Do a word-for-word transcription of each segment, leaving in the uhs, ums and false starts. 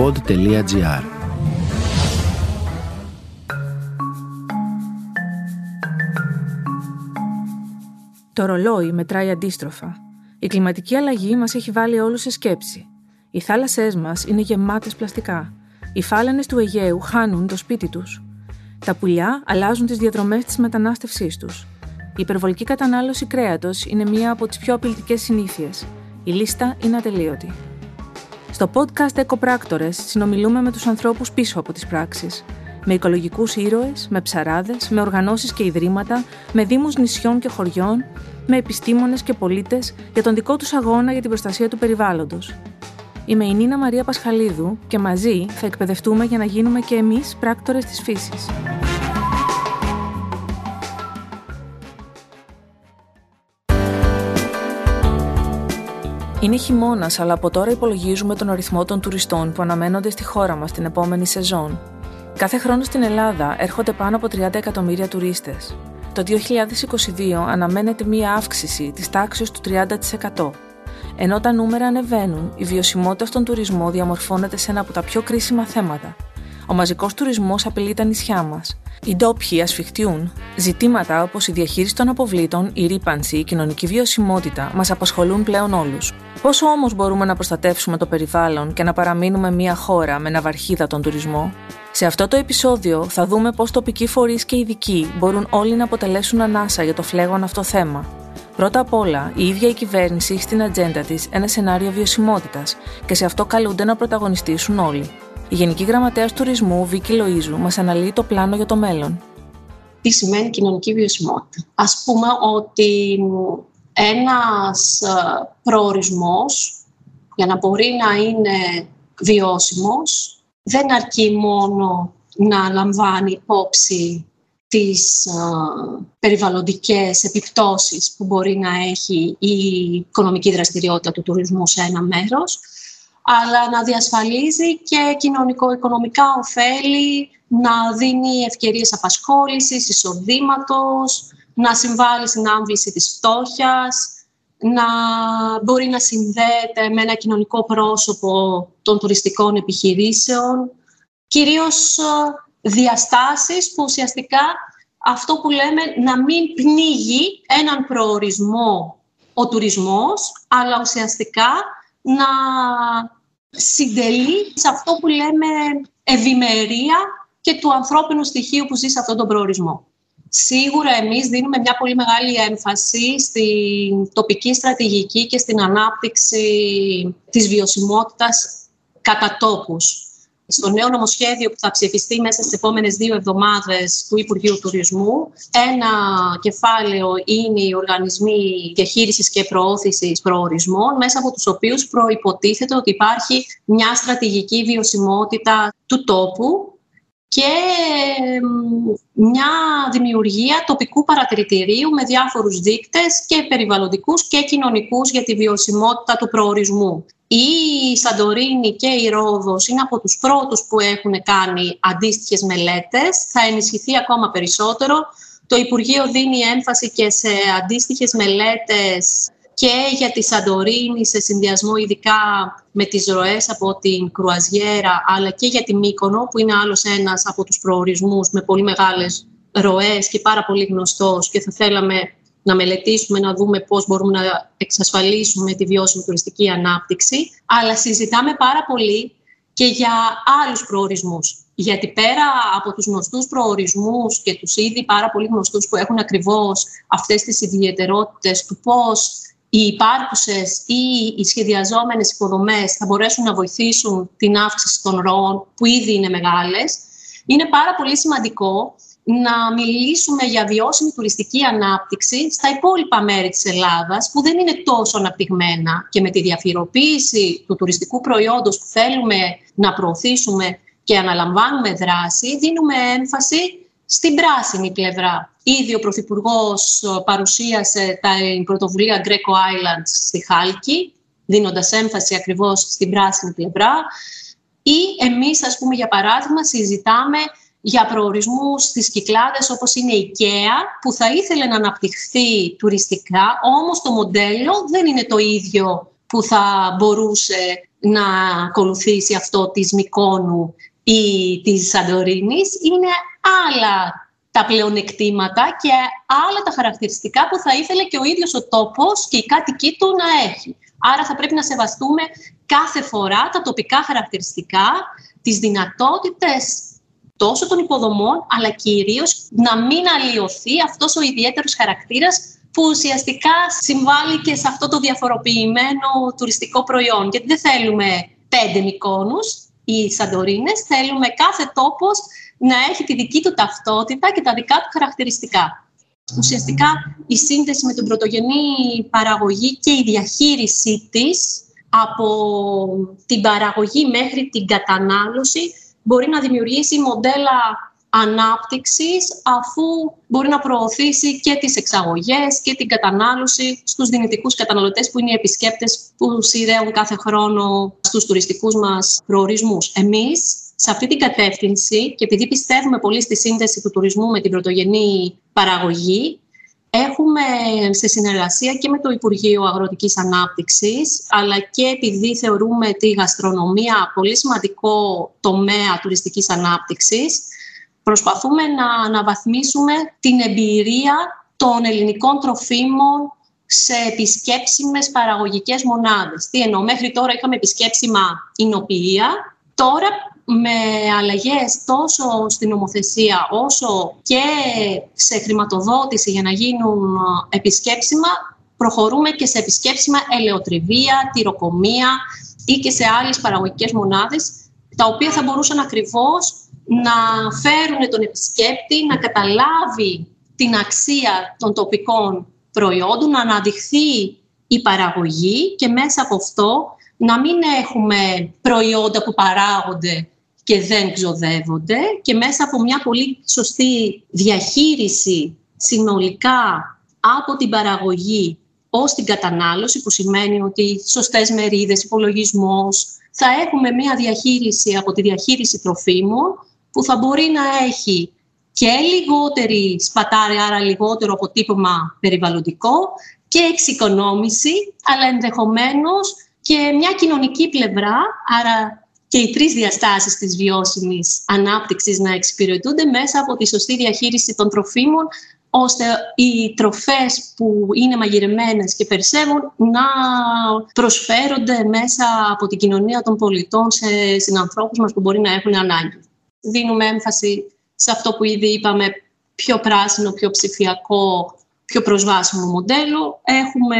ποντ τελεία τζι άρ. Το ρολόι μετράει αντίστροφα. Η κλιματική αλλαγή μας έχει βάλει όλους σε σκέψη. Οι θάλασσές μας είναι γεμάτες πλαστικά. Οι φάλαινες του Αιγαίου χάνουν το σπίτι τους. Τα πουλιά αλλάζουν τις διαδρομές της μετανάστευσής τους. Η υπερβολική κατανάλωση κρέατος είναι μία από τις πιο απειλητικές συνήθειες. Η λίστα είναι ατελείωτη. Στο podcast Εκοπράκτορες συνομιλούμε με τους ανθρώπους πίσω από τις πράξεις. Με οικολογικούς ήρωες, με ψαράδες, με οργανώσεις και ιδρύματα, με δήμους νησιών και χωριών, με επιστήμονες και πολίτες για τον δικό τους αγώνα για την προστασία του περιβάλλοντος. Είμαι η Νίνα Μαρία Πασχαλίδου και μαζί θα εκπαιδευτούμε για να γίνουμε και εμείς πράκτορες της φύσης. Είναι χειμώνας, αλλά από τώρα υπολογίζουμε τον αριθμό των τουριστών που αναμένονται στη χώρα μας την επόμενη σεζόν. Κάθε χρόνο στην Ελλάδα έρχονται πάνω από τριάντα εκατομμύρια τουρίστες. Το δύο χιλιάδες είκοσι δύο αναμένεται μία αύξηση της τάξης του τριάντα τοις εκατό. Ενώ τα νούμερα ανεβαίνουν, η βιωσιμότητα στον τουρισμό διαμορφώνεται σε ένα από τα πιο κρίσιμα θέματα. Ο μαζικός τουρισμός απειλεί τα νησιά μας. Οι ντόπιοι ασφιχτιούν. Ζητήματα όπως η διαχείριση των αποβλήτων, η ρύπανση, η κοινωνική βιωσιμότητα μας απασχολούν πλέον όλους. Πόσο όμως μπορούμε να προστατεύσουμε το περιβάλλον και να παραμείνουμε μια χώρα με ναυαρχίδα τον τουρισμό? Σε αυτό το επεισόδιο θα δούμε πώς τοπικοί φορείς και ειδικοί μπορούν όλοι να αποτελέσουν ανάσα για το φλέγον αυτό θέμα. Πρώτα απ' όλα, η ίδια η κυβέρνηση έχει στην ατζέντα της ένα σενάριο βιωσιμότητας και σε αυτό καλούνται να πρωταγωνιστήσουν όλοι. Η Γενική Γραμματέας Τουρισμού, Βίκυ Λοΐζου, μας αναλύει το πλάνο για το μέλλον. Τι σημαίνει κοινωνική βιωσιμότητα? Ας πούμε ότι ένας προορισμός, για να μπορεί να είναι βιώσιμος, δεν αρκεί μόνο να λαμβάνει υπόψη τις περιβαλλοντικές επιπτώσεις που μπορεί να έχει η οικονομική δραστηριότητα του τουρισμού σε ένα μέρος, αλλά να διασφαλίζει και κοινωνικο-οικονομικά ωφέλη, να δίνει ευκαιρίες απασχόλησης, εισοδήματος, να συμβάλλει στην άμβληση της φτώχειας, να μπορεί να συνδέεται με ένα κοινωνικό πρόσωπο των τουριστικών επιχειρήσεων. Κυρίως διαστάσεις που ουσιαστικά αυτό που λέμε να μην πνίγει έναν προορισμό ο τουρισμός, αλλά ουσιαστικά να συντελεί σε αυτό που λέμε ευημερία και του ανθρώπινου στοιχείου που ζει σε αυτόν τον προορισμό. Σίγουρα εμείς δίνουμε μια πολύ μεγάλη έμφαση στην τοπική στρατηγική και στην ανάπτυξη της βιωσιμότητας κατά τόπους. Στο νέο νομοσχέδιο που θα ψηφιστεί μέσα στις επόμενες δύο εβδομάδες του Υπουργείου Τουρισμού, ένα κεφάλαιο είναι οι οργανισμοί διαχείρισης και προώθησης προορισμών, μέσα από τους οποίους προϋποτίθεται ότι υπάρχει μια στρατηγική βιωσιμότητα του τόπου και μια δημιουργία τοπικού παρατηρητηρίου με διάφορους δείκτες και περιβαλλοντικούς και κοινωνικούς για τη βιωσιμότητα του προορισμού. Η Σαντορίνη και η Ρόδος είναι από τους πρώτους που έχουν κάνει αντίστοιχες μελέτες. Θα ενισχυθεί ακόμα περισσότερο. Το Υπουργείο δίνει έμφαση και σε αντίστοιχες μελέτες και για τη Σαντορίνη σε συνδυασμό ειδικά με τις ροές από την κρουαζιέρα, αλλά και για τη Μύκονο που είναι άλλος ένας από τους προορισμούς με πολύ μεγάλες ροές και πάρα πολύ γνωστός και θα θέλαμε να μελετήσουμε, να δούμε πώς μπορούμε να εξασφαλίσουμε τη βιώσιμη τουριστική ανάπτυξη. Αλλά συζητάμε πάρα πολύ και για άλλους προορισμούς. Γιατί πέρα από τους γνωστούς προορισμούς και τους ήδη πάρα πολύ γνωστούς που έχουν ακριβώς αυτές τις ιδιαιτερότητες του πώς οι υπάρχουσες ή οι σχεδιαζόμενες υποδομές θα μπορέσουν να βοηθήσουν την αύξηση των ροών που ήδη είναι μεγάλες, είναι πάρα πολύ σημαντικό να μιλήσουμε για βιώσιμη τουριστική ανάπτυξη στα υπόλοιπα μέρη της Ελλάδας που δεν είναι τόσο αναπτυγμένα και με τη διαφοροποίηση του τουριστικού προϊόντος που θέλουμε να προωθήσουμε και αναλαμβάνουμε δράση, δίνουμε έμφαση στην πράσινη πλευρά. Ήδη ο Πρωθυπουργός παρουσίασε την πρωτοβουλία Greco Islands στη Χάλκη, δίνοντας έμφαση ακριβώς στην πράσινη πλευρά. Ή εμείς, ας πούμε, για παράδειγμα, συζητάμε για προορισμούς στις Κυκλάδες όπως είναι η Κέα, που θα ήθελε να αναπτυχθεί τουριστικά, όμως το μοντέλο δεν είναι το ίδιο που θα μπορούσε να ακολουθήσει αυτό της Μυκόνου ή της Σαντορίνης, είναι άλλα τα πλεονεκτήματα και άλλα τα χαρακτηριστικά που θα ήθελε και ο ίδιος ο τόπος και οι κάτοικοί του να έχει. Άρα θα πρέπει να σεβαστούμε κάθε φορά τα τοπικά χαρακτηριστικά, τις δυνατότητες τόσο των υποδομών, αλλά κυρίως να μην αλλοιωθεί αυτός ο ιδιαίτερος χαρακτήρας που ουσιαστικά συμβάλλει και σε αυτό το διαφοροποιημένο τουριστικό προϊόν. Γιατί δεν θέλουμε πέντε Μυκόνους ή Σαντορίνες, θέλουμε κάθε τόπος να έχει τη δική του ταυτότητα και τα δικά του χαρακτηριστικά. Ουσιαστικά η σύνδεση με την πρωτογενή παραγωγή και η διαχείρισή της από την παραγωγή μέχρι την κατανάλωση μπορεί να δημιουργήσει μοντέλα ανάπτυξης, αφού μπορεί να προωθήσει και τις εξαγωγές και την κατανάλωση στους δυνητικούς καταναλωτές που είναι οι επισκέπτες που σειραίουν κάθε χρόνο στους τουριστικούς μας προορισμούς. Εμείς, σε αυτή την κατεύθυνση, και επειδή πιστεύουμε πολύ στη σύνδεση του τουρισμού με την πρωτογενή παραγωγή, έχουμε σε συνεργασία και με το Υπουργείο Αγροτικής Ανάπτυξης, αλλά και επειδή θεωρούμε τη γαστρονομία πολύ σημαντικό τομέα τουριστικής ανάπτυξης, προσπαθούμε να αναβαθμίσουμε την εμπειρία των ελληνικών τροφίμων σε επισκέψιμες παραγωγικές μονάδες. Τι εννοώ, μέχρι τώρα είχαμε επισκέψιμα εινοποιεία, τώρα με αλλαγές τόσο στην νομοθεσία όσο και σε χρηματοδότηση για να γίνουν επισκέψιμα, προχωρούμε και σε επισκέψιμα ελαιοτριβία, τυροκομεία ή και σε άλλες παραγωγικές μονάδες, τα οποία θα μπορούσαν ακριβώς να φέρουν τον επισκέπτη να καταλάβει την αξία των τοπικών προϊόντων, να αναδειχθεί η παραγωγή και μέσα από αυτό να μην έχουμε προϊόντα που παράγονται και δεν ξοδεύονται, και μέσα από μια πολύ σωστή διαχείριση συνολικά από την παραγωγή ως την κατανάλωση, που σημαίνει ότι σωστές μερίδες, υπολογισμός, θα έχουμε μια διαχείριση από τη διαχείριση τροφίμων που θα μπορεί να έχει και λιγότερη σπατάρια, άρα λιγότερο αποτύπωμα περιβαλλοντικό, και εξοικονόμηση, αλλά ενδεχομένως και μια κοινωνική πλευρά, άρα και οι τρεις διαστάσεις της βιώσιμης ανάπτυξης να εξυπηρετούνται μέσα από τη σωστή διαχείριση των τροφίμων, ώστε οι τροφές που είναι μαγειρεμένες και περσεύουν να προσφέρονται μέσα από την κοινωνία των πολιτών σε συνανθρώπους μας που μπορεί να έχουν ανάγκη. Δίνουμε έμφαση σε αυτό που ήδη είπαμε, πιο πράσινο, πιο ψηφιακό, πιο προσβάσιμο μοντέλο. Έχουμε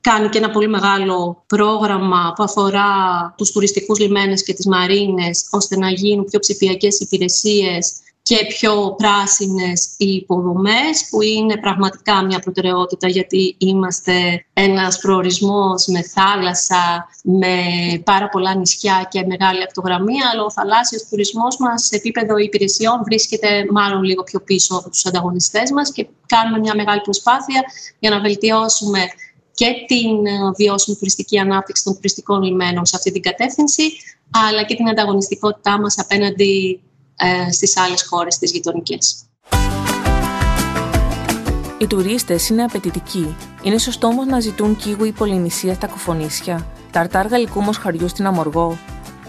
κάνει και ένα πολύ μεγάλο πρόγραμμα που αφορά τους τουριστικούς λιμένες και τις μαρίνες, ώστε να γίνουν πιο ψηφιακές υπηρεσίες και πιο πράσινες οι υποδομές, που είναι πραγματικά μια προτεραιότητα, γιατί είμαστε ένας προορισμός με θάλασσα, με πάρα πολλά νησιά και μεγάλη ακτογραμμία, αλλά ο θαλάσσιος τουρισμός μας σε επίπεδο υπηρεσιών βρίσκεται μάλλον λίγο πιο πίσω από τους ανταγωνιστές μας, και κάνουμε μια μεγάλη προσπάθεια για να βελτιώσουμε και την βιώσιμη τουριστική ανάπτυξη των τουριστικών λιμένων σε αυτή την κατεύθυνση, αλλά και την ανταγωνιστικότητά μας απέναντι στις άλλες χώρες, τις γειτονικές. Οι τουρίστες είναι απαιτητικοί. Είναι σωστό όμως να ζητούν κίγουι πολυνησία στα Κοφονήσια, ταρτάρ γαλλικού μοσχαριού στην Αμοργό?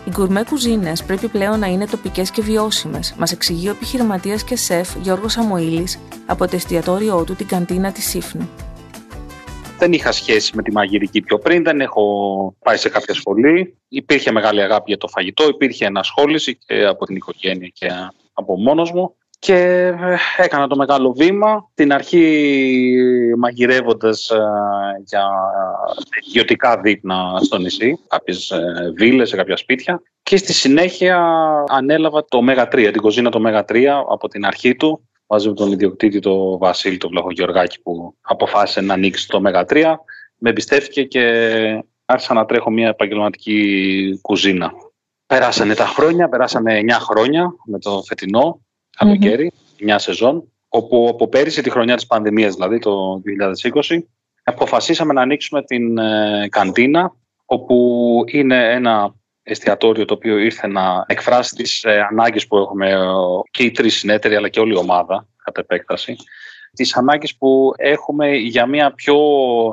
Οι γκουρμέ κουζίνες πρέπει πλέον να είναι τοπικές και βιώσιμες, μας εξηγεί ο επιχειρηματίας και σεφ Γιώργος Σαμοήλης από το εστιατόριό του, την Καντίνα της Σύφνη. Δεν είχα σχέση με τη μαγειρική πιο πριν, δεν έχω πάει σε κάποια σχολή. Υπήρχε μεγάλη αγάπη για το φαγητό, υπήρχε ενασχόληση και από την οικογένεια και από μόνος μου. Και έκανα το μεγάλο βήμα. Την αρχή μαγειρεύοντας για ιδιωτικά δείπνα στο νησί, κάποιες βίλες, σε κάποια σπίτια. Και στη συνέχεια ανέλαβα το ΜΕΓΑ τρία, την κουζίνα το ΜΕΓΑ τρία από την αρχή του, μαζί με τον ιδιοκτήτη, τον Βασίλη τον Βλαχογεωργάκη, που αποφάσισε να ανοίξει το ΜΕΓΑ τρία. Με εμπιστεύτηκε και άρχισα να τρέχω μια επαγγελματική κουζίνα. Περάσανε τα χρόνια, περάσανε εννιά χρόνια με το φετινό καλοκαίρι, mm-hmm. εννιά σεζόν, όπου από πέρυσι, τη χρονιά της πανδημίας δηλαδή, το είκοσι είκοσι, αποφασίσαμε να ανοίξουμε την ε, καντίνα, όπου είναι ένα εστιατόριο το οποίο ήρθε να εκφράσει τις ε, ανάγκες που έχουμε ε, και οι τρεις συνέτεροι, αλλά και όλη η ομάδα κατά επέκταση, τις ανάγκες που έχουμε για μια πιο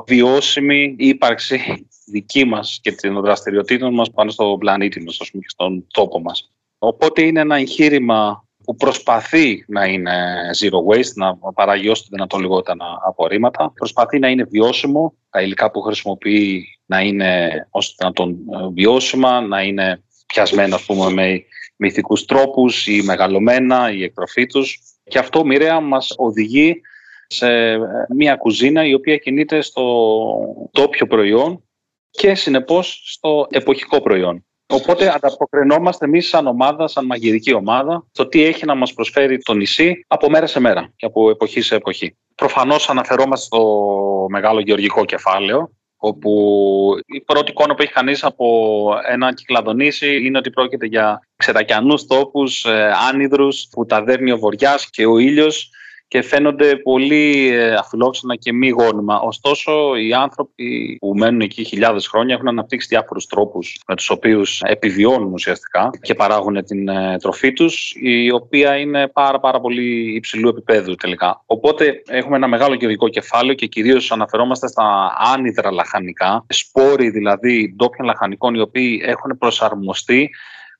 βιώσιμη ύπαρξη δική μας και των δραστηριοτήτων μας πάνω στο πλανήτη μας, και στον τόπο μας. Οπότε είναι ένα εγχείρημα που προσπαθεί να είναι zero waste, να παράγει όσο το δυνατόν λιγότερα απορρίμματα. Προσπαθεί να είναι βιώσιμο, τα υλικά που χρησιμοποιεί να είναι όσο το δυνατόν βιώσιμα, να είναι πιασμένα, ας πούμε, με μυθικούς τρόπους ή μεγαλωμένα, η εκτροφή τους. Και αυτό μοιραία μας οδηγεί σε μια κουζίνα η οποία κινείται στο τόπιο προϊόν και συνεπώς στο εποχικό προϊόν. Οπότε ανταποκρινόμαστε εμείς σαν ομάδα, σαν μαγειρική ομάδα, στο τι έχει να μας προσφέρει το νησί από μέρα σε μέρα και από εποχή σε εποχή. Προφανώς αναφερόμαστε στο μεγάλο γεωργικό κεφάλαιο, όπου η πρώτη εικόνα που έχει κανείς από ένα κυκλαδονήσι είναι ότι πρόκειται για ξερακιανούς τόπους, άνυδρους, που τα δέρνει ο βοριάς και ο ήλιος και φαίνονται πολύ αφιλόξενα και μη γόνιμα. Ωστόσο, οι άνθρωποι που μένουν εκεί χιλιάδες χρόνια έχουν αναπτύξει διάφορους τρόπους με τους οποίους επιβιώνουν ουσιαστικά και παράγουν την τροφή τους, η οποία είναι πάρα, πάρα πολύ υψηλού επίπεδου τελικά. Οπότε έχουμε ένα μεγάλο γεωργικό κεφάλαιο και κυρίως αναφερόμαστε στα άνυδρα λαχανικά, σπόροι δηλαδή ντόπιων λαχανικών οι οποίοι έχουν προσαρμοστεί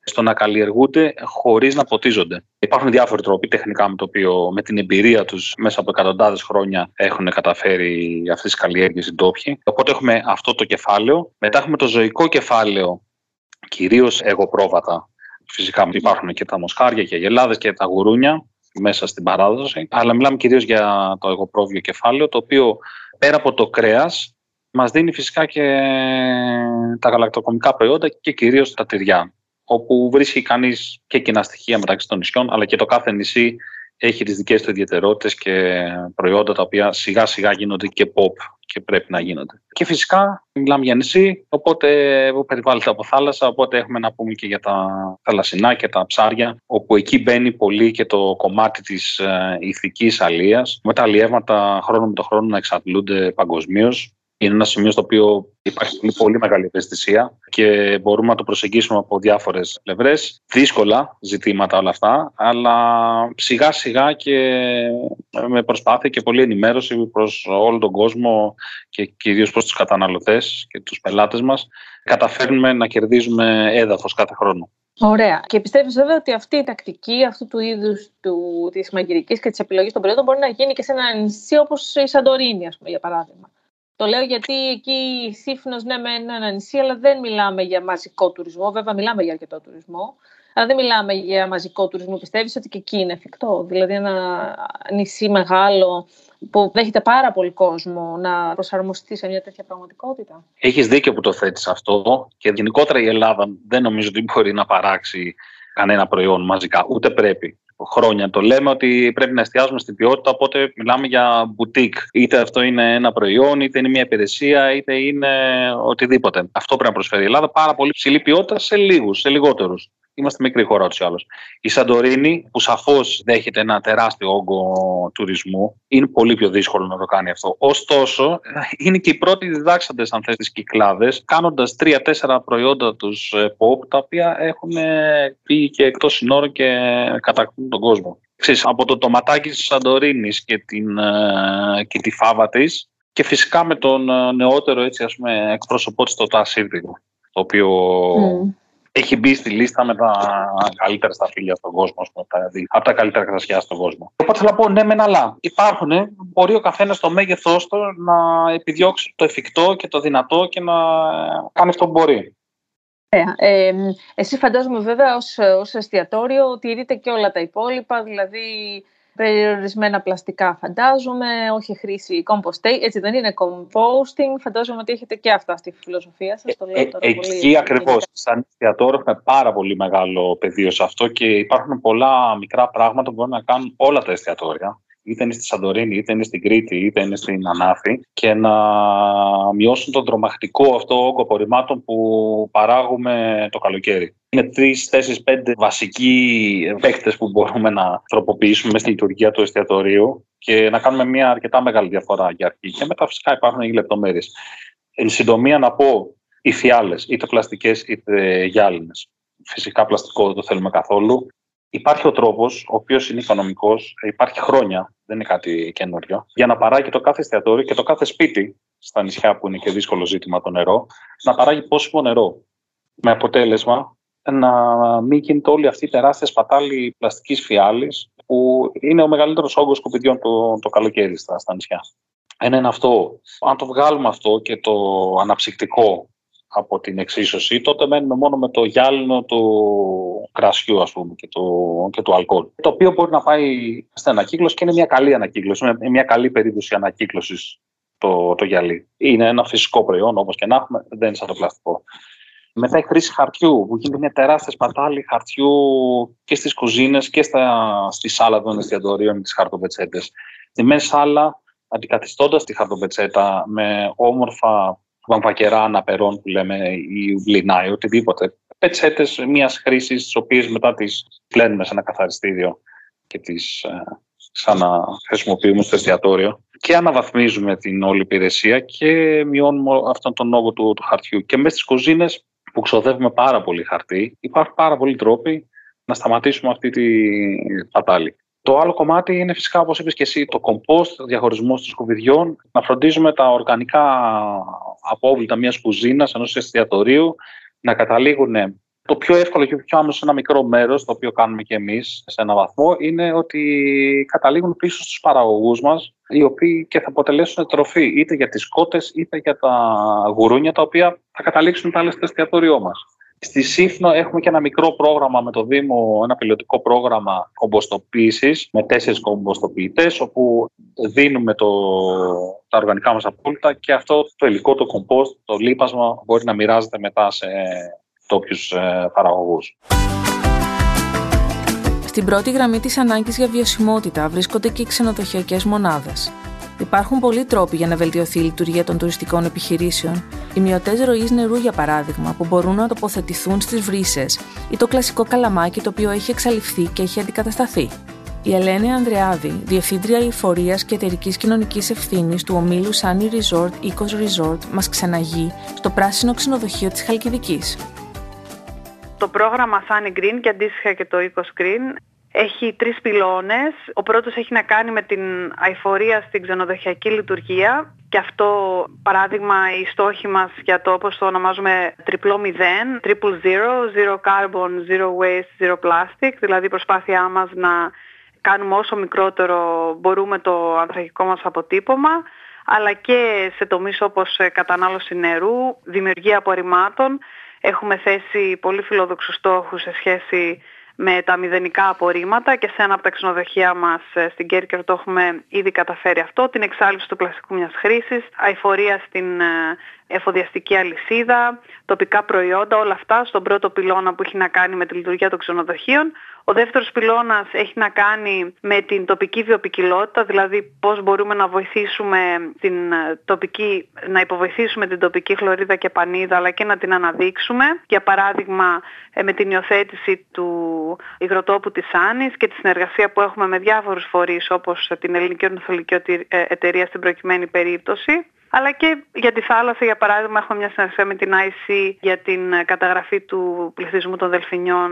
στο να καλλιεργούνται χωρίς να ποτίζονται. Υπάρχουν διάφοροι τρόποι τεχνικά με το οποίο, με την εμπειρία τους, μέσα από εκατοντάδες χρόνια έχουν καταφέρει αυτές τις καλλιέργειες οι ντόπιοι. Οπότε έχουμε αυτό το κεφάλαιο. Μετά έχουμε το ζωικό κεφάλαιο, κυρίως εγωπρόβατα. Φυσικά υπάρχουν και τα μοσχάρια και οι αγελάδες και τα γουρούνια μέσα στην παράδοση. Αλλά μιλάμε κυρίως για το εγωπρόβιο κεφάλαιο, το οποίο πέρα από το κρέας μας δίνει φυσικά και τα γαλακτοκομικά προϊόντα και κυρίως τα τυριά, όπου βρίσκει κανείς και κοινά στοιχεία μεταξύ των νησιών, αλλά και το κάθε νησί έχει τις δικές του ιδιαιτερότητες και προϊόντα τα οποία σιγά σιγά γίνονται και pop και πρέπει να γίνονται. Και φυσικά μιλάμε για νησί, οπότε περιβάλλεται από θάλασσα, οπότε έχουμε να πούμε και για τα θαλασσινά και τα ψάρια, όπου εκεί μπαίνει πολύ και το κομμάτι της ηθικής αλίας, με τα αλιεύματα χρόνο με το χρόνο να εξαντλούνται παγκοσμίως. Είναι ένα σημείο στο οποίο υπάρχει πολύ, πολύ μεγάλη ευαισθησία και μπορούμε να το προσεγγίσουμε από διάφορες πλευρές. Δύσκολα ζητήματα όλα αυτά, αλλά σιγά σιγά και με προσπάθεια και πολλή ενημέρωση προς όλο τον κόσμο και κυρίως προς τους καταναλωτές και τους πελάτες μας, καταφέρνουμε να κερδίζουμε έδαφος κάθε χρόνο. Ωραία. Και πιστεύεις βέβαια ότι αυτή η τακτική αυτού του είδους του, της μαγειρικής και της επιλογής των προϊόντων μπορεί να γίνει και σε ένα νησί όπως η Σαντορίνη, ας πούμε, για παράδειγμα. Το λέω γιατί εκεί η Σύφνος, ναι, με ένα νησί, αλλά δεν μιλάμε για μαζικό τουρισμό. Βέβαια, μιλάμε για αρκετό τουρισμό, αλλά δεν μιλάμε για μαζικό τουρισμό. Πιστεύεις ότι και εκεί είναι εφικτό? Δηλαδή, ένα νησί μεγάλο που δέχεται πάρα πολύ κόσμο να προσαρμοστεί σε μια τέτοια πραγματικότητα. Έχεις δίκιο που το θέτεις αυτό. Και γενικότερα η Ελλάδα δεν νομίζω ότι μπορεί να παράξει κανένα προϊόν μαζικά, ούτε πρέπει. Χρόνια το λέμε ότι πρέπει να εστιάζουμε στην ποιότητα, οπότε μιλάμε για μπουτίκ. Είτε αυτό είναι ένα προϊόν, είτε είναι μια υπηρεσία, είτε είναι οτιδήποτε. Αυτό πρέπει να προσφέρει η Ελλάδα. Πάρα πολύ ψηλή ποιότητα σε λίγους, σε λιγότερους. Είμαστε μικρή χώρα ούτως ή άλλως. Η Σαντορίνη, που σαφώς δέχεται ένα τεράστιο όγκο τουρισμού, είναι πολύ πιο δύσκολο να το κάνει αυτό. Ωστόσο, είναι και οι πρώτοι διδάξαντες, αν θες, τις Κυκλάδες, κάνοντας τρία-τέσσερα προϊόντα τους pop, τα οποία έχουν πει και εκτός συνόρων και κατακτούν τον κόσμο. Ξέρεις, από το τοματάκι της Σαντορίνης και, την, και τη φάβα της, και φυσικά με τον νεότερο, έτσι, ας πούμε, εκπρόσωπό της, το τασίρδικο, το οποίο Mm. έχει μπει στη λίστα με τα καλύτερα σταφύλια στον κόσμο, δηλαδή, από τα καλύτερα κρασιά στον κόσμο. Οπότε θέλω να πω ναι, μεν, αλλά υπάρχουν, μπορεί ο καθένας στο μέγεθός του να επιδιώξει το εφικτό και το δυνατό και να κάνει αυτό που μπορεί. Ε, ε, εσύ φαντάζομαι βέβαια ως, ως εστιατόριο τηρείτε και όλα τα υπόλοιπα, δηλαδή περιορισμένα πλαστικά φαντάζομαι, όχι χρήση composting, έτσι δεν είναι composting, φαντάζομαι ότι έχετε και αυτά στη φιλοσοφία σας. Το λέω τώρα ε, πολύ εκεί ακριβώς, σαν εστιατόριο έχουμε πάρα πολύ μεγάλο πεδίο σε αυτό και υπάρχουν πολλά μικρά πράγματα που μπορούν να κάνουν όλα τα εστιατόρια, είτε είναι στη Σαντορίνη, είτε είναι στην Κρήτη, είτε είναι στην Ανάφη, και να μειώσουν τον τρομακτικό αυτό όγκο απορριμμάτων που παράγουμε το καλοκαίρι. Είναι τρεις, τέσσερις, πέντε βασικοί παίκτες που μπορούμε να τροποποιήσουμε μέσα στη λειτουργία του εστιατορίου και να κάνουμε μια αρκετά μεγάλη διαφορά για αρχή. Και μετά φυσικά υπάρχουν οι λεπτομέρειες. Εν συντομία να πω, οι φιάλες, είτε πλαστικές είτε γυάλινες. Φυσικά πλαστικό δεν το θέλουμε καθόλου. Υπάρχει ο τρόπος, ο οποίος είναι οικονομικός, υπάρχει χρόνια, δεν είναι κάτι καινούριο, για να παράγει το κάθε εστιατόριο και το κάθε σπίτι στα νησιά που είναι και δύσκολο ζήτημα το νερό, να παράγει πόσιμο νερό. Με αποτέλεσμα να μην γίνεται όλη αυτή η τεράστια σπατάλη πλαστικής φιάλης, που είναι ο μεγαλύτερος όγκος σκουπιδιών το, το καλοκαίρι στα, στα νησιά. Ένα είναι αυτό. Αν το βγάλουμε αυτό και το αναψυκτικό από την εξίσωση, τότε μένουμε μόνο με το γυάλινο του κρασιού, ας πούμε, και του το, το αλκοόλ. Το οποίο μπορεί να πάει στην ανακύκλωση και είναι μια καλή ανακύκλωση, είναι μια καλή περίπτωση ανακύκλωσης το, το γυαλί. Είναι ένα φυσικό προϊόν, όπως και να έχουμε, δεν είναι σαν το πλαστικό. Μετά η χρήση χαρτιού, που γίνεται μια τεράστια σπατάλη χαρτιού και στις κουζίνες και στα, στη σάλα των εστιατορίων με τις χαρτοπετσέτες. Στη μέση σάλα, αντικαθιστώντας τη χαρτοπετσέτα με όμορφα βαμβακερά αναπερών που λέμε, ή ουμπλινά ή οτιδήποτε. Πετσέτες μιας χρήσης, τις οποίες μετά τις πλένουμε σε ένα καθαριστήριο και τις ε, ξαναχρησιμοποιούμε στο εστιατόριο. Και αναβαθμίζουμε την όλη υπηρεσία και μειώνουμε αυτόν τον όγκο του, του χαρτιού. Και μέσα στις κουζίνες, που ξοδεύουμε πάρα πολύ χαρτί, υπάρχουν πάρα πολλοί τρόποι να σταματήσουμε αυτή την πατάλη. Το άλλο κομμάτι είναι φυσικά, όπως είπες και εσύ, το κομπόστ, το διαχωρισμό των σκουπιδιών, να φροντίζουμε τα οργανικά απόβλητα μιας κουζίνας, ενός εστιατορίου, να καταλήγουν. Το πιο εύκολο και πιο άμεσο, ένα μικρό μέρος, το οποίο κάνουμε και εμείς σε έναν βαθμό, είναι ότι καταλήγουν πίσω στους παραγωγούς μας, οι οποίοι και θα αποτελέσουν τροφή είτε για τις κότες είτε για τα γουρούνια, τα οποία θα καταλήξουν πάλι στο εστιατόριό μας. Στη Σύφνο έχουμε και ένα μικρό πρόγραμμα με το Δήμο, ένα πιλωτικό πρόγραμμα κομποστοποίησης με τέσσερις κομποστοποιητές, όπου δίνουμε το, τα οργανικά μας απόλυτα και αυτό το υλικό, το κομπόστ, το λίπασμα μπορεί να μοιράζεται μετά σε τόπιους ε, παραγωγούς. Στην πρώτη γραμμή της ανάγκης για βιωσιμότητα βρίσκονται και οι ξενοδοχειακές μονάδες. Υπάρχουν πολλοί τρόποι για να βελτιωθεί η λειτουργία των τουριστικών επιχειρήσεων. Οι μειωτές ροής νερού, για παράδειγμα, που μπορούν να τοποθετηθούν στις βρύσες, ή το κλασικό καλαμάκι, το οποίο έχει εξαλειφθεί και έχει αντικατασταθεί. Η Ελένη Ανδρεάδη, Διευθύντρια Εφορίας και Εταιρικής Κοινωνικής Ευθύνης του ομίλου Sunny Resort, Ocos Resort, μας ξεναγεί στο πράσινο ξενοδοχείο της Χαλκιδικής. Το πρόγραμμα Sunny Green και αντίστοιχα και το Ocos Green έχει τρεις πυλώνες. Ο πρώτος έχει να κάνει με την αειφορία στην ξενοδοχειακή λειτουργία και αυτό, παράδειγμα, οι στόχοι μας για το, όπως το ονομάζουμε, τριπλό μηδέν, triple zero, zero carbon, zero waste, zero plastic, δηλαδή η προσπάθειά μας να κάνουμε όσο μικρότερο μπορούμε το ανθρακικό μας αποτύπωμα, αλλά και σε τομείς όπως κατανάλωση νερού, δημιουργία απορριμμάτων. Έχουμε θέσει πολύ φιλόδοξους στόχους σε σχέση με τα μηδενικά απορρίμματα και σε ένα από τα ξενοδοχεία μας στην Κέρκυρα το έχουμε ήδη καταφέρει αυτό, την εξάλληψη του πλαστικού μιας χρήσης, αειφορία στην εφοδιαστική αλυσίδα, τοπικά προϊόντα, όλα αυτά στον πρώτο πυλώνα που έχει να κάνει με τη λειτουργία των ξενοδοχείων. Ο δεύτερος πυλώνας έχει να κάνει με την τοπική βιοποικιλότητα, δηλαδή πώς μπορούμε να βοηθήσουμε την τοπική, να υποβοηθήσουμε την τοπική χλωρίδα και πανίδα, αλλά και να την αναδείξουμε. Για παράδειγμα, με την υιοθέτηση του υγροτόπου της Άνης και τη συνεργασία που έχουμε με διάφορους φορείς, όπως την Ελληνική Ορνηθολογική Εταιρεία στην προκειμένη περίπτωση. Αλλά και για τη θάλασσα, για παράδειγμα, έχουμε μια συνεργασία με την άι σι για την καταγραφή του πληθυσμού των δελφινιών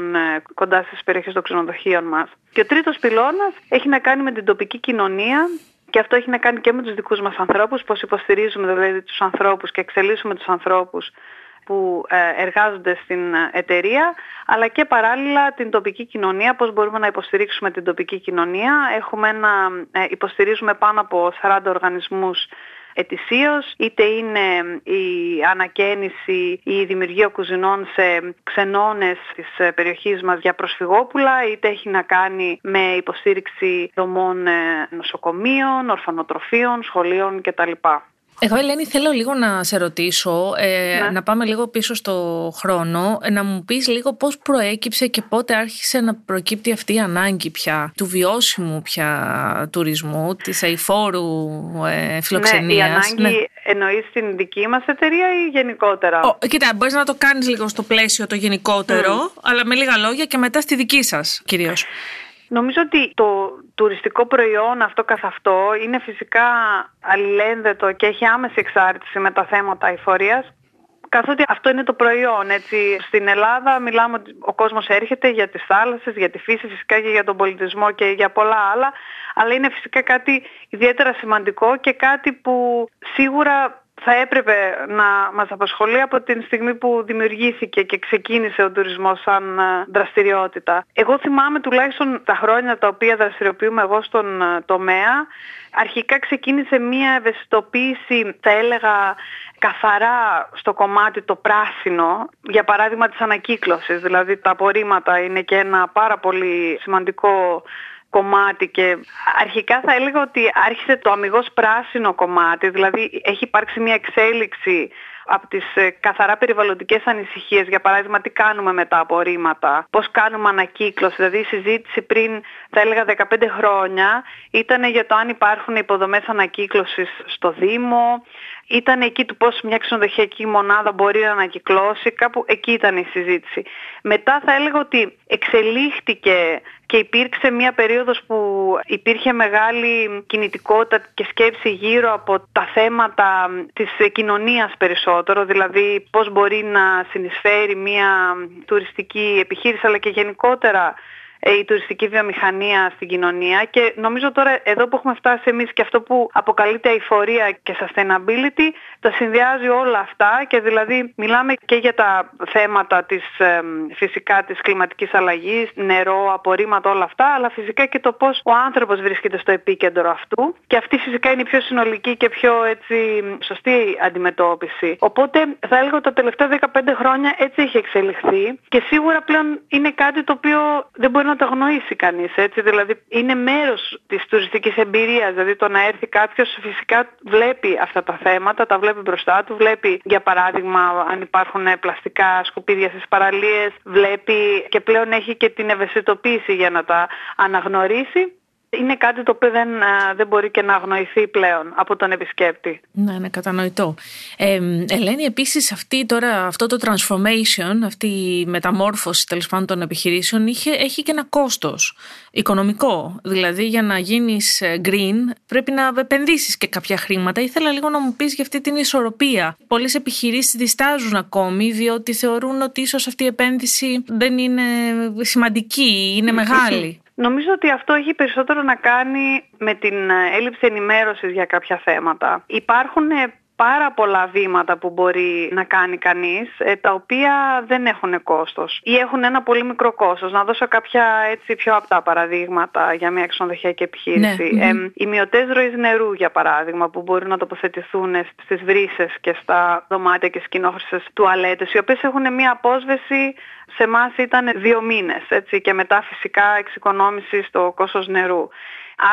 κοντά στις περιοχές των ξενοδοχείων μας. Και ο τρίτος πυλώνας έχει να κάνει με την τοπική κοινωνία και αυτό έχει να κάνει και με τους δικούς μας ανθρώπους, πώς υποστηρίζουμε δηλαδή τους ανθρώπους και εξελίσσουμε τους ανθρώπους που εργάζονται στην εταιρεία, αλλά και παράλληλα την τοπική κοινωνία, πώς μπορούμε να υποστηρίξουμε την τοπική κοινωνία. Έχουμε να υποστηρίζουμε πάνω από σαράντα οργανισμούς ετησίως, είτε είναι η ανακαίνιση ή η δημιουργία κουζινών σε ξενώνες της περιοχής μας για προσφυγόπουλα, είτε έχει να κάνει με υποστήριξη δομών νοσοκομείων, ορφανοτροφείων, σχολείων κτλ. Εγώ, Ελένη, θέλω λίγο να σε ρωτήσω, ε, ναι. να πάμε λίγο πίσω στο χρόνο, να μου πεις λίγο πώς προέκυψε και πότε άρχισε να προκύπτει αυτή η ανάγκη πια του βιώσιμου πια τουρισμού, της αειφόρου ε, φιλοξενίας. Ναι, η ανάγκη ναι. εννοείς την δική μας εταιρεία ή γενικότερα? Ο, κοίτα, μπορείς να το κάνεις λίγο στο πλαίσιο το γενικότερο, mm. αλλά με λίγα λόγια και μετά στη δική σας κυρίως. Νομίζω ότι το τουριστικό προϊόν αυτό καθ' αυτό είναι φυσικά αλληλένδετο και έχει άμεση εξάρτηση με τα θέματα αειφορίας. καθότι αυτό είναι το προϊόν. Έτσι. Στην Ελλάδα μιλάμε ότι ο κόσμος έρχεται για τις θάλασσες, για τη φύση φυσικά και για τον πολιτισμό και για πολλά άλλα, αλλά είναι φυσικά κάτι ιδιαίτερα σημαντικό και κάτι που σίγουρα θα έπρεπε να μας απασχολεί από την στιγμή που δημιουργήθηκε και ξεκίνησε ο τουρισμός σαν δραστηριότητα. Εγώ θυμάμαι τουλάχιστον τα χρόνια τα οποία δραστηριοποιούμε εγώ στον τομέα. Αρχικά ξεκίνησε μια ευαισθητοποίηση, θα έλεγα, καθαρά στο κομμάτι το πράσινο, για παράδειγμα της ανακύκλωσης, δηλαδή τα απορρίμματα είναι και ένα πάρα πολύ σημαντικό κομμάτι και αρχικά θα έλεγα ότι άρχισε το αμιγώς πράσινο κομμάτι, δηλαδή έχει υπάρξει μια εξέλιξη από τις καθαρά περιβαλλοντικές ανησυχίες, για παράδειγμα τι κάνουμε με τα απορρίμματα, πώς κάνουμε ανακύκλωση, δηλαδή η συζήτηση πριν θα έλεγα δεκαπέντε χρόνια ήταν για το αν υπάρχουν υποδομές ανακύκλωσης στο Δήμο, ήταν εκεί του πώς μια ξενοδοχειακή μονάδα μπορεί να ανακυκλώσει, κάπου εκεί ήταν η συζήτηση. Μετά θα έλεγα ότι εξελίχθηκε και υπήρξε μια περίοδος που υπήρχε μεγάλη κινητικότητα και σκέψη γύρω από τα θέματα της κοινωνίας περισσότερο, δηλαδή πώς μπορεί να συνεισφέρει μια τουριστική επιχείρηση αλλά και γενικότερα η τουριστική βιομηχανία στην κοινωνία και νομίζω τώρα εδώ που έχουμε φτάσει εμείς και αυτό που αποκαλείται αειφορία και sustainability τα συνδυάζει όλα αυτά και δηλαδή μιλάμε και για τα θέματα της φυσικά της κλιματικής αλλαγής, νερό, απορρίμματα, όλα αυτά, αλλά φυσικά και το πώς ο άνθρωπος βρίσκεται στο επίκεντρο αυτού και αυτή φυσικά είναι η πιο συνολική και πιο έτσι σωστή αντιμετώπιση. Οπότε θα έλεγα ότι τα τελευταία δεκαπέντε χρόνια έτσι έχει εξελιχθεί και σίγουρα πλέον είναι κάτι το οποίο δεν μπορεί να το γνωρίσει κανείς, έτσι, δηλαδή είναι μέρος της τουριστικής εμπειρίας, δηλαδή το να έρθει κάποιος φυσικά βλέπει αυτά τα θέματα, τα βλέπει μπροστά του, βλέπει για παράδειγμα αν υπάρχουν πλαστικά σκουπίδια στις παραλίες, βλέπει και πλέον έχει και την ευαισθητοποίηση για να τα αναγνωρίσει. Είναι κάτι το οποίο δεν, δεν μπορεί και να αγνοηθεί πλέον από τον επισκέπτη. Ναι, είναι κατανοητό. Ε, Ελένη, επίσης αυτή, τώρα, αυτό το transformation, αυτή η μεταμόρφωση τέλος πάντων των επιχειρήσεων είχε, έχει και ένα κόστος οικονομικό. Δηλαδή για να γίνεις green πρέπει να επενδύσεις και κάποια χρήματα. Ήθελα λίγο να μου πεις για αυτή την ισορροπία. Πολλές επιχειρήσεις διστάζουν ακόμη διότι θεωρούν ότι ίσως αυτή η επένδυση δεν είναι σημαντική, είναι μεγάλη. Νομίζω ότι αυτό έχει περισσότερο να κάνει με την έλλειψη ενημέρωσης για κάποια θέματα. Υπάρχουν πάρα πολλά βήματα που μπορεί να κάνει κανείς, τα οποία δεν έχουν κόστος ή έχουν ένα πολύ μικρό κόστος. Να δώσω κάποια έτσι πιο απτά παραδείγματα για μια ξενοδοχειακή επιχείρηση. Ναι. Ε, οι μειωτές ροής νερού, για παράδειγμα, που μπορούν να τοποθετηθούν στις βρύσες και στα δωμάτια και σκηνόχρηστες τουαλέτες, οι οποίες έχουν μια απόσβεση. Σε εμάς ήταν δύο μήνες, έτσι, και μετά φυσικά εξοικονόμηση στο κόστος νερού.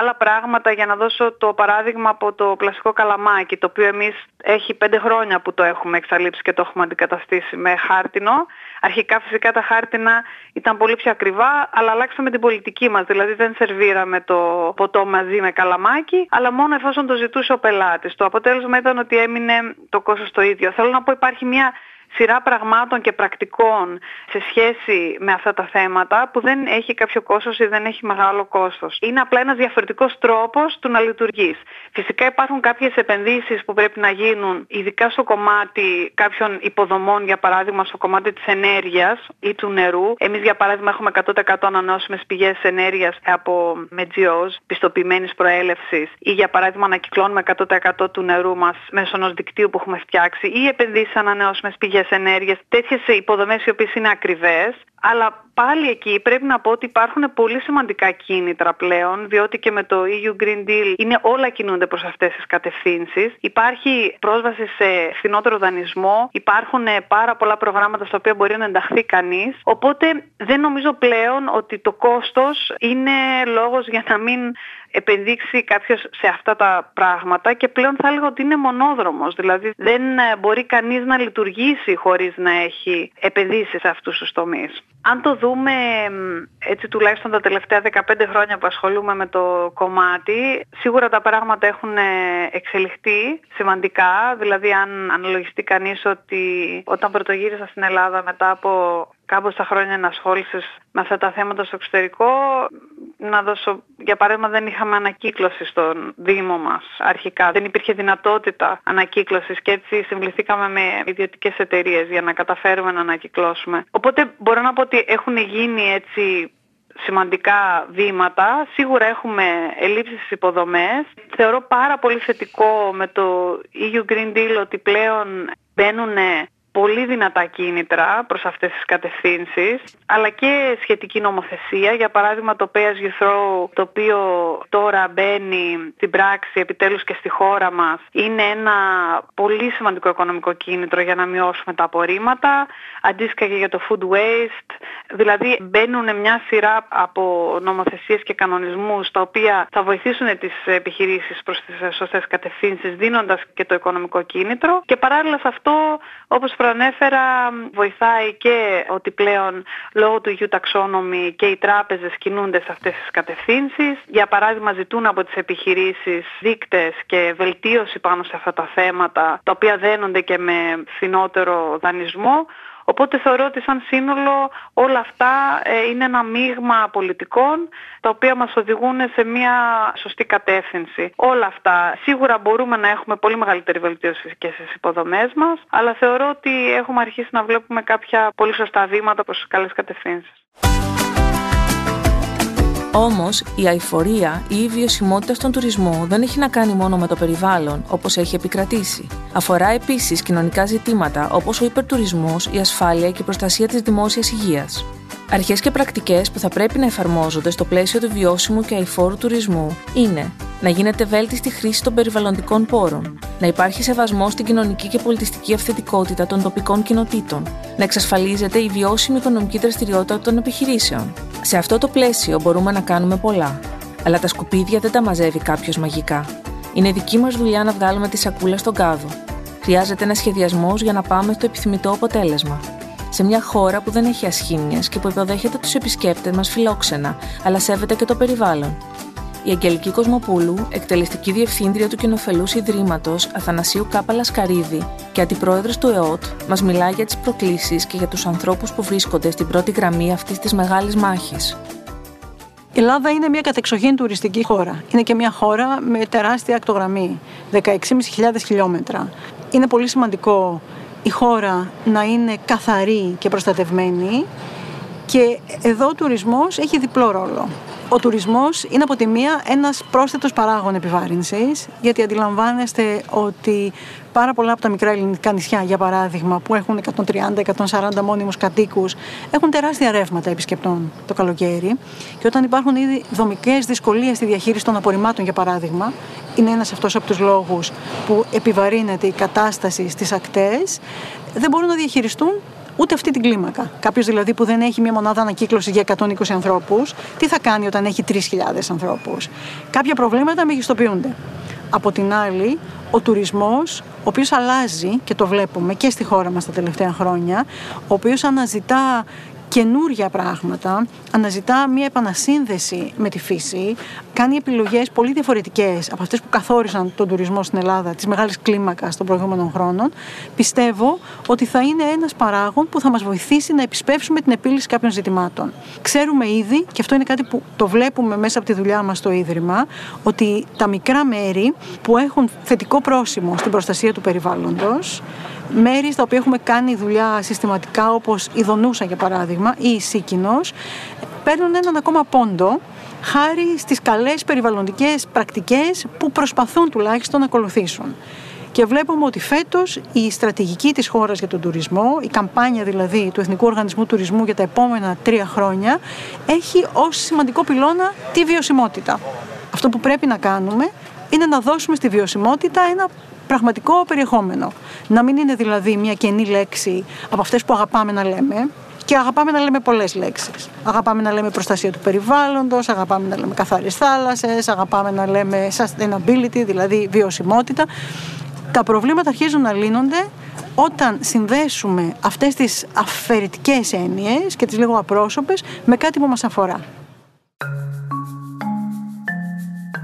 Άλλα πράγματα, για να δώσω το παράδειγμα από το πλαστικό καλαμάκι, το οποίο εμείς έχει πέντε χρόνια που το έχουμε εξαλείψει και το έχουμε αντικαταστήσει με χάρτινο. Αρχικά φυσικά τα χάρτινα ήταν πολύ πιο ακριβά, αλλά αλλάξαμε την πολιτική μας. Δηλαδή δεν σερβίραμε το ποτό μαζί με καλαμάκι, αλλά μόνο εφόσον το ζητούσε ο πελάτης. Το αποτέλεσμα ήταν ότι έμεινε το κόστος το ίδιο. Θέλω να πω υπάρχει μια σειρά πραγμάτων και πρακτικών σε σχέση με αυτά τα θέματα που δεν έχει κάποιο κόστος ή δεν έχει μεγάλο κόστος. Είναι απλά ένας διαφορετικός τρόπος του να λειτουργείς. Φυσικά υπάρχουν κάποιες επενδύσεις που πρέπει να γίνουν, ειδικά στο κομμάτι κάποιων υποδομών, για παράδειγμα στο κομμάτι της ενέργειας ή του νερού. Εμείς για παράδειγμα έχουμε εκατό τοις εκατό ανανεώσιμες πηγές ενέργειας από Τζι Όους πιστοποιημένης προέλευσης ή για παράδειγμα ανακυκλώνουμε εκατό τοις εκατό του νερού μας μέσω ενός δικτύου που έχουμε φτιάξει ή επενδύσεις ανανεώσιμες πηγές ενέργειες, τέτοιες υποδομές οι οποίες είναι ακριβές, αλλά πάλι εκεί πρέπει να πω ότι υπάρχουν πολύ σημαντικά κίνητρα πλέον, διότι και με το Ι Γιου Green Deal είναι όλα κινούνται προς αυτές τις κατευθύνσεις. Υπάρχει πρόσβαση σε φθηνότερο δανεισμό, υπάρχουν πάρα πολλά προγράμματα στα οποία μπορεί να ενταχθεί κανείς, οπότε δεν νομίζω πλέον ότι το κόστος είναι λόγος για να μην επενδύξει κάποιος σε αυτά τα πράγματα και πλέον θα έλεγα ότι είναι μονόδρομος, δηλαδή δεν μπορεί κανείς να λειτουργήσει χωρίς να έχει επενδύσει σε αυτούς τους τομείς. Αν το δούμε έτσι τουλάχιστον τα τελευταία δεκαπέντε χρόνια που ασχολούμαι με το κομμάτι, σίγουρα τα πράγματα έχουν εξελιχθεί σημαντικά, δηλαδή αν αναλογιστεί κανείς ότι όταν πρωτογύρισα στην Ελλάδα μετά από κάπως τα χρόνια ενασχόλησης με αυτά τα θέματα στο εξωτερικό, να δώσω, για παράδειγμα, δεν είχαμε ανακύκλωση στον Δήμο μας αρχικά. Δεν υπήρχε δυνατότητα ανακύκλωσης και έτσι συμβληθήκαμε με ιδιωτικές εταιρείες για να καταφέρουμε να ανακυκλώσουμε. Οπότε μπορώ να πω ότι έχουν γίνει έτσι σημαντικά βήματα. Σίγουρα έχουμε ελλείψεις στις υποδομές. Θεωρώ πάρα πολύ θετικό με το ι γιου Green Deal ότι πλέον μπαίνουν πολύ δυνατά κίνητρα προς αυτές τις κατευθύνσεις, αλλά και σχετική νομοθεσία. Για παράδειγμα το Pay As You Throw, το οποίο τώρα μπαίνει στην πράξη επιτέλους και στη χώρα μας, είναι ένα πολύ σημαντικό οικονομικό κίνητρο για να μειώσουμε τα απορρίμματα, αντίστοιχα και για το food waste. Δηλαδή μπαίνουν μια σειρά από νομοθεσίες και κανονισμούς τα οποία θα βοηθήσουν τις επιχειρήσεις προς τις σωστές κατευθύνσεις, δίνοντας και το οικονομικό κίνητρο. Και παράλληλα σε αυτό, όπως προανέφερα, βοηθάει και ότι πλέον λόγω του γιου ταξόνομη και οι τράπεζες κινούνται σε αυτές τις κατευθύνσεις. Για παράδειγμα ζητούν από τις επιχειρήσεις δείκτες και βελτίωση πάνω σε αυτά τα θέματα, τα οποία δένονται και με φθηνότερο δανεισμό. Οπότε θεωρώ ότι σαν σύνολο όλα αυτά είναι ένα μείγμα πολιτικών τα οποία μας οδηγούν σε μια σωστή κατεύθυνση. Όλα αυτά σίγουρα μπορούμε να έχουμε πολύ μεγαλύτερη βελτίωση και στις υποδομές μας, αλλά θεωρώ ότι έχουμε αρχίσει να βλέπουμε κάποια πολύ σωστά βήματα προς καλές κατευθύνσεις. Όμως, η αειφορία ή η βιωσιμότητα στον τουρισμό δεν έχει να κάνει μόνο με το περιβάλλον, όπως έχει επικρατήσει. Αφορά επίσης κοινωνικά ζητήματα, όπως ο υπερτουρισμός, η ασφάλεια και η προστασία της δημόσιας υγείας. Αρχές και πρακτικές που θα πρέπει να εφαρμόζονται στο πλαίσιο του βιώσιμου και αειφόρου τουρισμού είναι να γίνεται βέλτιστη χρήση των περιβαλλοντικών πόρων, να υπάρχει σεβασμός στην κοινωνική και πολιτιστική αυθεντικότητα των τοπικών κοινοτήτων, να εξασφαλίζεται η βιώσιμη οικονομική δραστηριότητα των επιχειρήσεων. Σε αυτό το πλαίσιο μπορούμε να κάνουμε πολλά, αλλά τα σκουπίδια δεν τα μαζεύει κάποιος μαγικά. Είναι δική μας δουλειά να βγάλουμε τη σακούλα στον κάδο. Χρειάζεται ένας σχεδιασμός για να πάμε στο επιθυμητό αποτέλεσμα. Σε μια χώρα που δεν έχει ασχήμιες και που υποδέχεται τους επισκέπτες μας φιλόξενα, αλλά σέβεται και το περιβάλλον. Η Αγγελική Κοσμοπούλου, εκτελεστική διευθύντρια του Κοινοφελούς Ιδρύματος Αθανασίου Κάπαλας Καρύδη και αντιπρόεδρος του ΕΟΤ, μας μιλά για τις προκλήσεις και για τους ανθρώπους που βρίσκονται στην πρώτη γραμμή αυτής της μεγάλης μάχης. Η Ελλάδα είναι μια κατεξοχήν τουριστική χώρα. Είναι και μια χώρα με τεράστια ακτογραμμή, δεκαέξι χιλιάδες πεντακόσια χιλιόμετρα. Είναι πολύ σημαντικό η χώρα να είναι καθαρή και προστατευμένη και εδώ ο τουρισμός έχει διπλό ρόλο. Ο τουρισμός είναι από τη μία ένας πρόσθετος παράγων επιβάρυνσης, γιατί αντιλαμβάνεστε ότι πάρα πολλά από τα μικρά ελληνικά νησιά, για παράδειγμα, που έχουν εκατόν τριάντα με εκατόν σαράντα μόνιμους κατοίκους, έχουν τεράστια ρεύματα επισκεπτών το καλοκαίρι. Και όταν υπάρχουν ήδη δομικές δυσκολίες στη διαχείριση των απορριμμάτων, για παράδειγμα, είναι ένας αυτός από τους λόγους που επιβαρύνεται η κατάσταση στις ακτές, δεν μπορούν να διαχειριστούν ούτε αυτή την κλίμακα. Κάποιος δηλαδή που δεν έχει μια μονάδα ανακύκλωσης για εκατόν είκοσι ανθρώπους, τι θα κάνει όταν έχει τρεις χιλιάδες ανθρώπους. Κάποια προβλήματα μεγιστοποιούνται. Από την άλλη, ο τουρισμός, ο οποίος αλλάζει και το βλέπουμε και στη χώρα μας τα τελευταία χρόνια, ο οποίος αναζητά καινούρια πράγματα, αναζητά μια επανασύνδεση με τη φύση, κάνει επιλογές πολύ διαφορετικές από αυτές που καθόρισαν τον τουρισμό στην Ελλάδα, της μεγάλης κλίμακας των προηγούμενων χρόνων. Πιστεύω ότι θα είναι ένας παράγων που θα μας βοηθήσει να επισπεύσουμε την επίλυση κάποιων ζητημάτων. Ξέρουμε ήδη, και αυτό είναι κάτι που το βλέπουμε μέσα από τη δουλειά μας στο Ίδρυμα, ότι τα μικρά μέρη που έχουν θετικό πρόσημο στην προστασία του περιβάλλοντος, μέρη στα οποία έχουμε κάνει δουλειά συστηματικά, όπως η Δονούσα για παράδειγμα ή η Σίκινος, παίρνουν έναν ακόμα πόντο χάρη στις καλές περιβαλλοντικές πρακτικές που προσπαθούν τουλάχιστον να ακολουθήσουν. Και βλέπουμε ότι φέτος η στρατηγική της χώρας για τον τουρισμό, η καμπάνια δηλαδή του Εθνικού Οργανισμού Τουρισμού για τα επόμενα τρία χρόνια, έχει ως σημαντικό πυλώνα τη βιωσιμότητα. Αυτό που πρέπει να κάνουμε είναι να δώσουμε στη βιωσιμότητα ένα πραγματικό περιεχόμενο. Να μην είναι δηλαδή μια κενή λέξη από αυτές που αγαπάμε να λέμε, και αγαπάμε να λέμε πολλές λέξεις. Αγαπάμε να λέμε προστασία του περιβάλλοντος, αγαπάμε να λέμε καθαρές θάλασσες, αγαπάμε να λέμε sustainability, δηλαδή βιωσιμότητα. Τα προβλήματα αρχίζουν να λύνονται όταν συνδέσουμε αυτές τις αφαιρετικές έννοιες και τις λίγο απρόσωπες με κάτι που μας αφορά.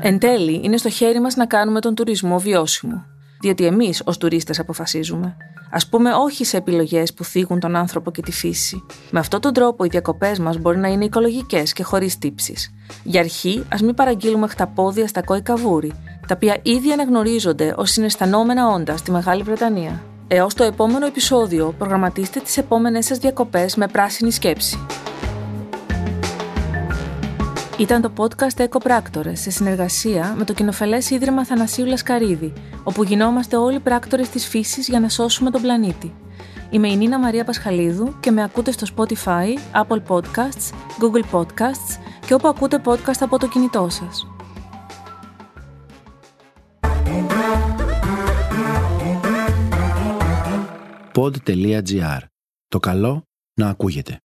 Εν τέλει, είναι στο χέρι μας να κάνουμε τον τουρισμό βιώσιμο. διότι εμείς ως τουρίστες αποφασίζουμε. Ας πούμε όχι σε επιλογές που θίγουν τον άνθρωπο και τη φύση. Με αυτόν τον τρόπο οι διακοπές μας μπορεί να είναι οικολογικές και χωρίς τύψεις. Για αρχή, ας μην παραγγείλουμε χταπόδια στα Κόη Καβούρι, τα οποία ήδη αναγνωρίζονται ως συναισθανόμενα όντα στη Μεγάλη Βρετανία. Έως το επόμενο επεισόδιο, προγραμματίστε τις επόμενες σας διακοπές με πράσινη σκέψη. Ήταν το podcast Εκοπράκτορες σε συνεργασία με το κοινοφελές Ίδρυμα Θανασίου Λασκαρύδη, όπου γινόμαστε όλοι πράκτορες της φύσης για να σώσουμε τον πλανήτη. Είμαι η Νίνα Μαρία Πασχαλίδου και με ακούτε στο Spotify, Apple Podcasts, Google Podcasts και όπου ακούτε podcast από το κινητό σας. Pod.gr. Το καλό να ακούγεται.